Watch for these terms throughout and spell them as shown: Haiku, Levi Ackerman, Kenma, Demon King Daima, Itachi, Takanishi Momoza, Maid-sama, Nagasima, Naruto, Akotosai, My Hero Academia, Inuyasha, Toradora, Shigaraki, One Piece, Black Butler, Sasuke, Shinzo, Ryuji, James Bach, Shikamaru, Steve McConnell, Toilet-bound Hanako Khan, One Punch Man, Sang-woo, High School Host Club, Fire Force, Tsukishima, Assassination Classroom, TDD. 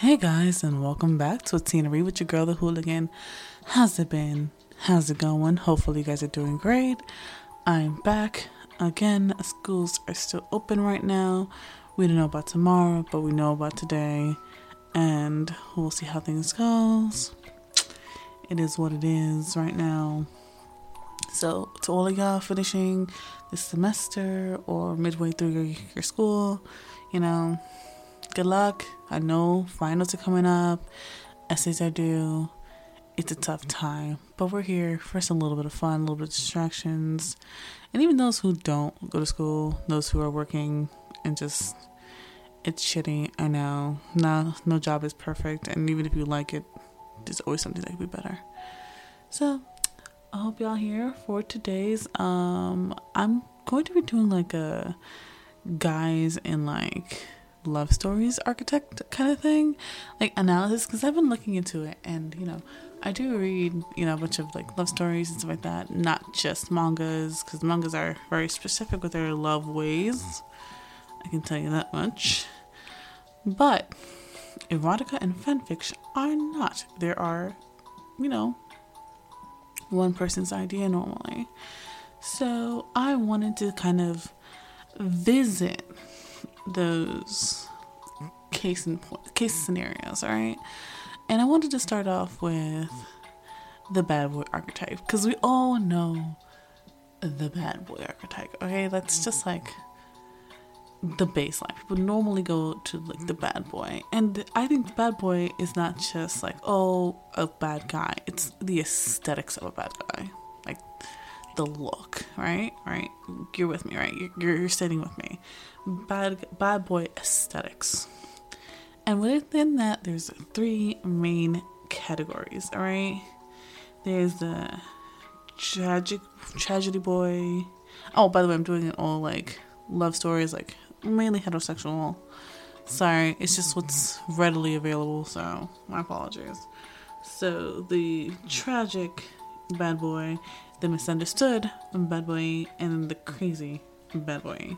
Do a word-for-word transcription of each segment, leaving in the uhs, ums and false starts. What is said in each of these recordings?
Hey guys, and welcome back to Tina Reed with your girl, the hooligan. How's it been? How's it going? Hopefully you guys are doing great. I'm back again. Schools are still open right now. We don't know about tomorrow, but we know about today, and we'll see how things goes. It is what it is right now. So to all of y'all finishing this semester or midway through your, your school, you know, good luck. I know finals are coming up, essays are due. It's a tough time, but we're here for some little bit of fun, a little bit of distractions. And even those who don't go to school, those who are working and just, it's shitty. I know, no, no job is perfect. And even if you like it, there's always something that could be better. So I hope y'all here for today's, um, I'm going to be doing like a guys in like love stories architect kind of thing, like analysis, because I've been looking into it, and you know, I do read, you know, a bunch of like love stories and stuff like that, not just mangas, because mangas are very specific with their love ways, I can tell you that much. But erotica and fanfiction are not. There are, you know, one person's idea normally. So I wanted to kind of visit those case in point, case scenarios, all right? And I wanted to start off with the bad boy archetype, because we all know the bad boy archetype, okay? That's just like the baseline. People normally go to like the bad boy, and I think the bad boy is not just like, oh, a bad guy. It's the aesthetics of a bad guy, like the look, right? All right, you're with me, right? You're, you're you're sitting with me. Bad bad boy aesthetics, and within that, there's three main categories. All right, there's the tragic tragedy boy. Oh, by the way, I'm doing it all like love stories, like mainly heterosexual. Sorry, it's just what's readily available, so my apologies. So the tragic bad boy, the misunderstood bad boy, and the crazy bad boy.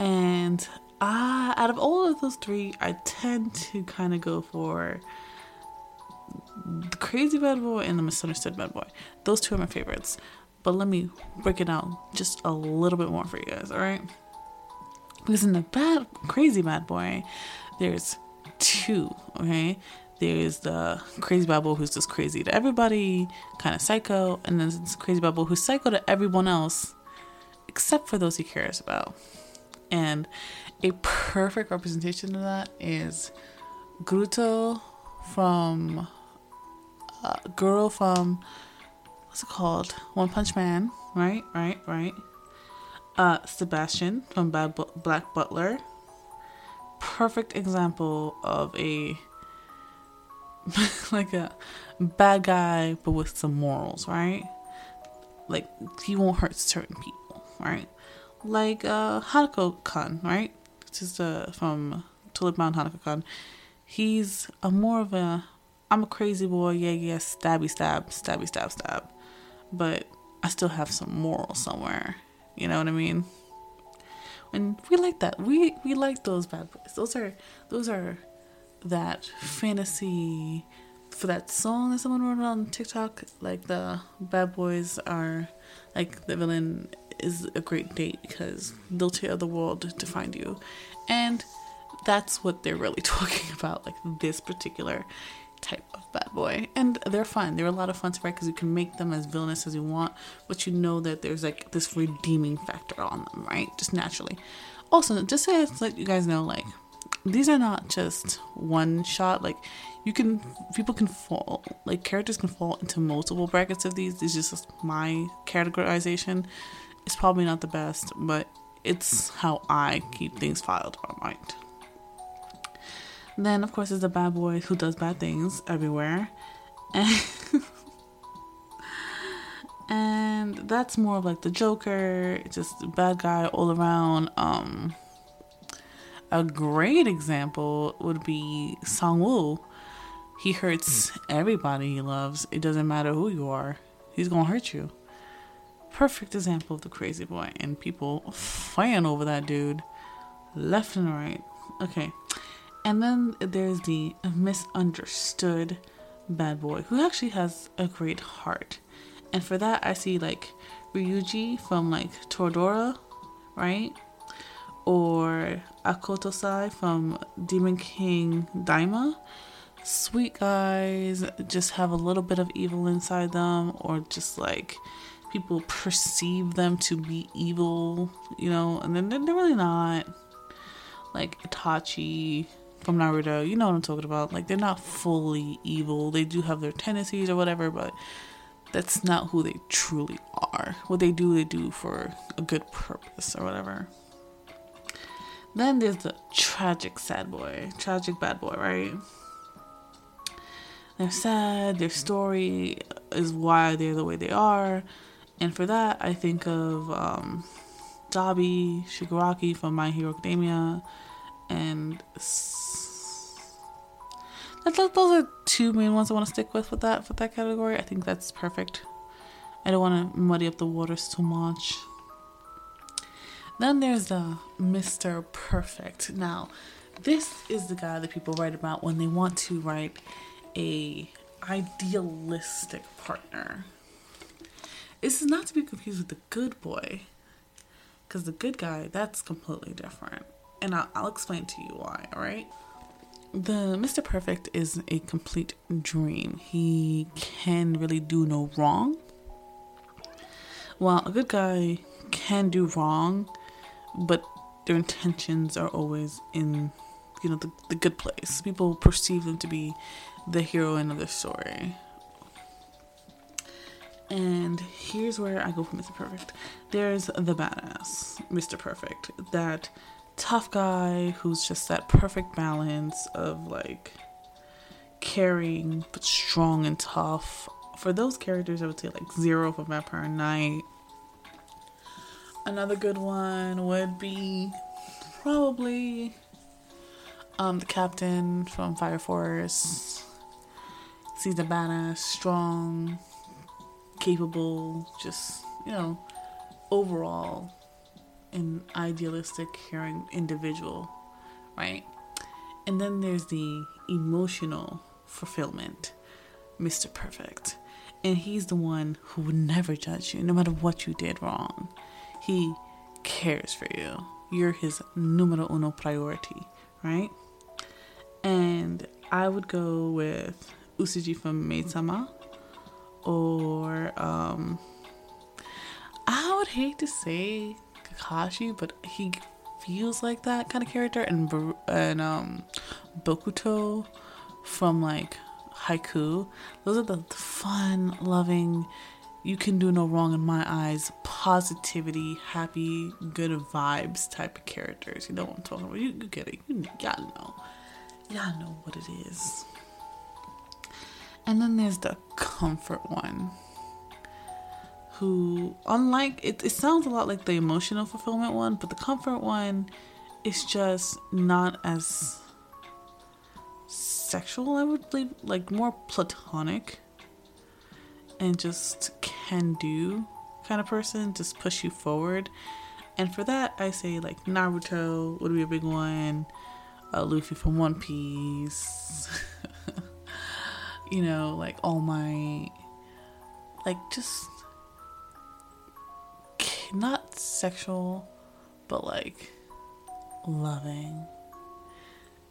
And I, out of all of those three, I tend to kind of go for the crazy bad boy and the misunderstood bad boy. Those two are my favorites. But let me break it down just a little bit more for you guys, all right? Because in the bad, crazy bad boy, there's two, okay? There's the crazy bad boy who's just crazy to everybody, kind of psycho, and then there's the crazy bad boy who's psycho to everyone else, except for those he cares about. And a perfect representation of that is Naruto from, uh, girl from, what's it called? One Punch Man, right, right, right. Uh, Sebastian from Bad Bu- Black Butler. Perfect example of a like a bad guy, but with some morals, right? Like he won't hurt certain people, right? Like uh, Hanako Khan, right? This is uh, from Toilet-bound Hanako Khan. He's a more of a I'm a crazy boy, yeah, yeah, stabby, stab, stabby, stab, stab. But I still have some morals somewhere. You know what I mean? And we like that. We we like those bad boys. Those are those are that fantasy for that song that someone wrote on TikTok. Like the bad boys are like the villain is a great date because they'll tear the world to find you, and that's what they're really talking about. Like this particular type of bad boy, and they're fun. They're a lot of fun to write because you can make them as villainous as you want, but you know that there's like this redeeming factor on them, right? Just naturally. Also, just to let you guys know, like these are not just one shot. Like you can, people can fall, like characters can fall into multiple brackets of these. It's just my categorization. It's probably not the best, but it's how I keep things filed in my mind. Then, of course, there's the bad boy who does bad things everywhere. And, and that's more of like the Joker, just a bad guy all around. Um, a great example would be Sang-woo. He hurts everybody he loves. It doesn't matter who you are. He's going to hurt you. Perfect example of the crazy boy. And people fighting over that dude left and right. Okay. And then there's the misunderstood bad boy, who actually has a great heart. And for that, I see like Ryuji from like Toradora, right? Or Akotosai from Demon King Daima. Sweet guys just have a little bit of evil inside them, or just like people perceive them to be evil, you know, and then they're really not. Like Itachi from Naruto, you know what I'm talking about. Like, they're not fully evil. They do have their tendencies or whatever, but that's not who they truly are. What they do, they do for a good purpose or whatever. Then there's the tragic sad boy, tragic bad boy, right? They're sad, their story is why they're the way they are. And for that, I think of um, Dabi Shigaraki from My Hero Academia. And s- that's, like, those are two main ones I want to stick with with that, with that category. I think that's perfect. I don't want to muddy up the waters too much. Then there's the Mister Perfect. Now, this is the guy that people write about when they want to write a idealistic partner. This is not to be confused with the good boy, because the good guy, that's completely different, and I'll, I'll explain to you why. All right, the Mister Perfect is a complete dream. He can really do no wrong, while a good guy can do wrong, but their intentions are always in, you know, the, the good place. People perceive them to be the hero in another story. And here's where I go for Mister Perfect. There's the badass Mister Perfect, that tough guy who's just that perfect balance of like caring but strong and tough. For those characters, I would say like Zero from Vampire Knight. Another good one would be probably Um, the captain from Fire Force. He's a badass, strong, capable, just, you know, overall an idealistic, caring individual, right? And then there's the emotional fulfillment, Mister Perfect. And he's the one who would never judge you, no matter what you did wrong. He cares for you. You're his numero uno priority, right? And I would go with Usuji from Maid-sama, or um, I would hate to say Kakashi, but he feels like that kind of character, and and um, Bokuto from like Haiku. Those are the fun, loving, you can do no wrong in my eyes, positivity, happy, good vibes type of characters. You know what I'm talking about. You, you get it. You, y'all know. Y'all know what it is. And then there's the comfort one, who, unlike, it, it sounds a lot like the emotional fulfillment one, but the comfort one is just not as sexual, I would believe, like more platonic, and just can do kind of person, just push you forward. And for that, I say like Naruto would be a big one, uh, Luffy from One Piece, you know, like All Might, like just not sexual, but like loving.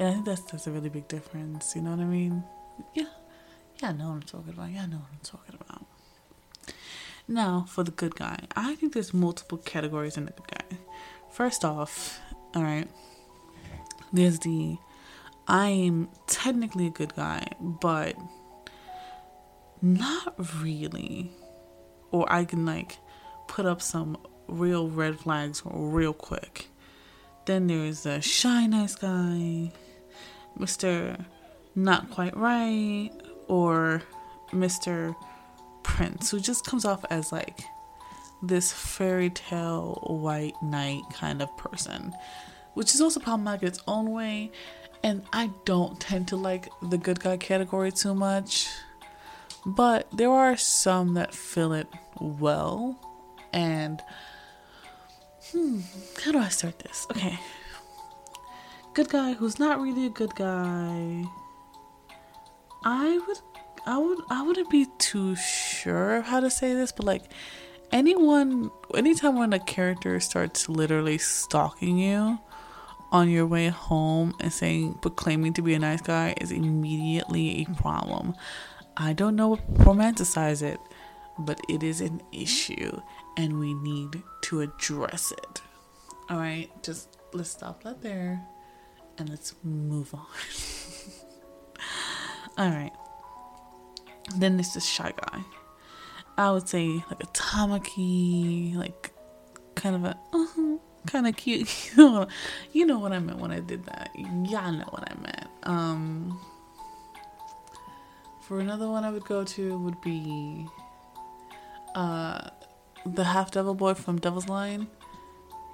And I think that's that's a really big difference. You know what I mean? Yeah. Yeah, I know what I'm talking about. Yeah, I know what I'm talking about. Now, for the good guy. I think there's multiple categories in the good guy. First off, alright, there's the, I'm technically a good guy, but not really. Or I can, like, put up some real red flags real quick. Then there's the shy, nice guy, Mister Not Quite Right, or Mister Prince, who just comes off as like this fairy tale white knight kind of person, which is also problematic in its own way. And I don't tend to like the good guy category too much, but there are some that fill it well. And hmm, how do I start this? Okay, good guy who's not really a good guy. I would, I would, I wouldn't be too sure of how to say this, but like anyone, anytime when a character starts literally stalking you on your way home and saying, but claiming to be a nice guy is immediately a problem. I don't know what romanticize it, but it is an issue and we need to address it. All right, just let's stop that there and let's move on. All right. Then there's this shy guy. I would say like a Tamaki, like kind of a uh-huh, kind of cute. You know what I meant when I did that. Y'all know what I meant. Um, for another one I would go to would be uh, the half devil boy from Devil's Line.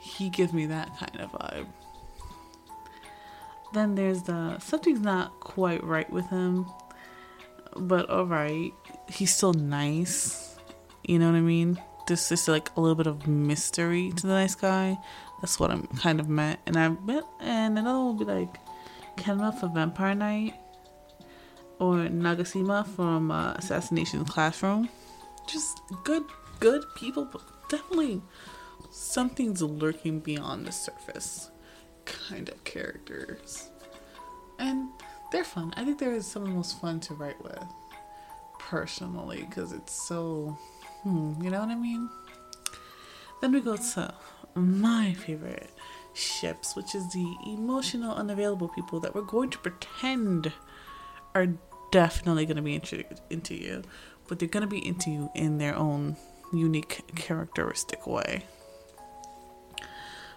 He gives me that kind of vibe. Then there's the, something's not quite right with him, but alright, he's still nice, you know what I mean? This is like a little bit of mystery to the nice guy, that's what I'm kind of meant. And I meant, and another one would be like Kenma from Vampire Knight, or Nagasima from uh, Assassination Classroom. Just good, good people, but definitely something's lurking beyond the surface kind of characters, and they're fun. I think they're some of the most fun to write with personally, because it's so hmm, you know what I mean. Then we go to my favorite ships, which is the emotional unavailable people that we're going to pretend are definitely going to be introduced into you, but they're going to be into you in their own unique characteristic way.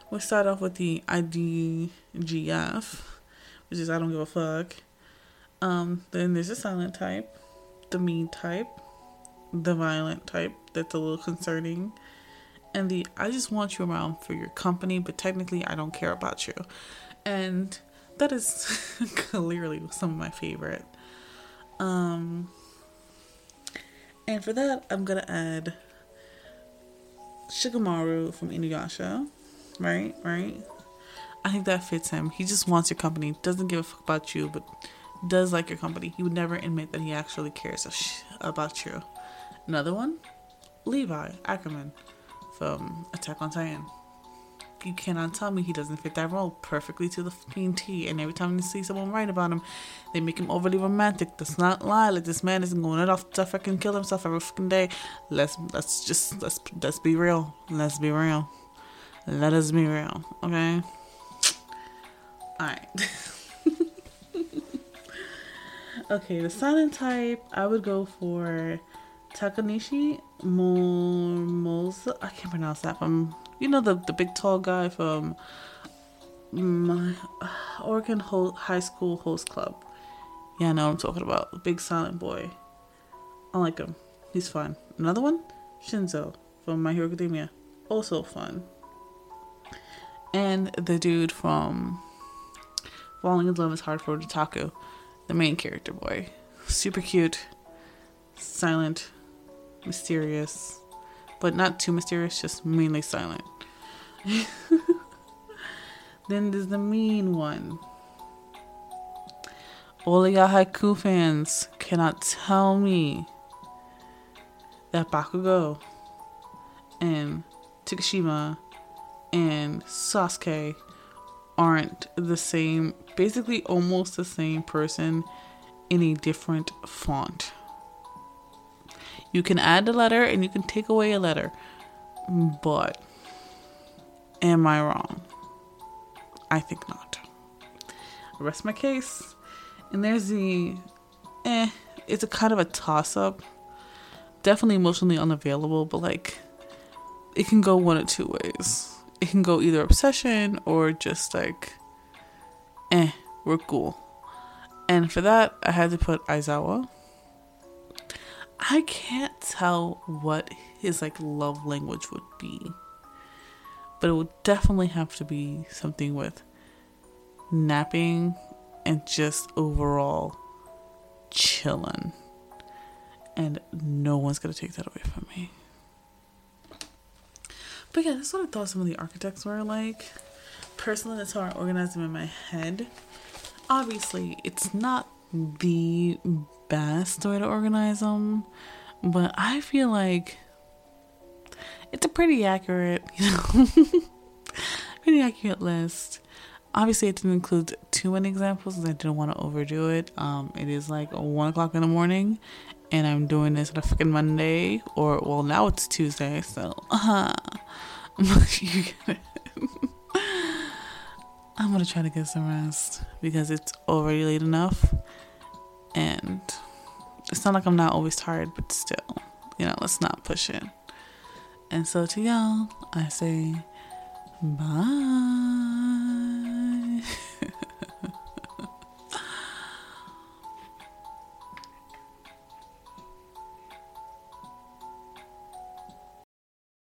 We'll start off with the I D G F, which is I don't give a fuck. Um, then there's the silent type, the mean type, the violent type, that's a little concerning, and the I just want you around for your company, but technically I don't care about you. And that is clearly some of my favorite. Um, and for that, I'm going to add Shikamaru from Inuyasha. Right, right. I think that fits him. He just wants your company. Doesn't give a fuck about you, but does like your company. He would never admit that he actually cares about you. Another one, Levi Ackerman from Attack on Titan. You cannot tell me he doesn't fit that role perfectly to the fucking T. And every time you see someone write about him, they make him overly romantic. Let's not lie. Like, this man isn't going enough to fucking kill himself every fucking day. Let's let's just let's let's be real. Let's be real. Let us be real, okay? Alright. Okay, the silent type, I would go for Takanishi Momoza. I can't pronounce that from, you know, the, the big tall guy from my Oregon Ho- High School Host Club. Yeah, I know what I'm talking about. The big silent boy. I like him. He's fun. Another one, Shinzo from My Hero Academia. Also fun. And the dude from Falling in Love is Hard for Otaku, the main character boy. Super cute, silent, mysterious, but not too mysterious, just mainly silent. Then there's the mean one. All of y'all Haiku fans cannot tell me that Bakugo and Tsukishima and Sasuke aren't the same, basically almost the same person in a different font. You can add a letter and you can take away a letter, but am I wrong? I think not. I rest my case. And there's the eh, it's a kind of a toss-up. Definitely emotionally unavailable, but like it can go one of two ways. It can go either obsession or just like, eh, we're cool. And for that, I had to put Aizawa. I can't tell what his like love language would be, but it would definitely have to be something with napping and just overall chilling. And no one's gonna take that away from me. But yeah, that's what I thought some of the architects were like. personally, that's how I organize them in my head. Obviously, it's not the best way to organize them, but I feel like it's a pretty accurate, you know, pretty accurate list. Obviously, it didn't include too many examples because I didn't want to overdo it. Um, it is like one o'clock in the morning, and I'm doing this on a freaking Monday, or well, now it's Tuesday, so uh-huh. You get it. I'm gonna try to get some rest because it's already late enough, and it's not like I'm not always tired, but still, you know, let's not push it. And so to y'all, I say bye.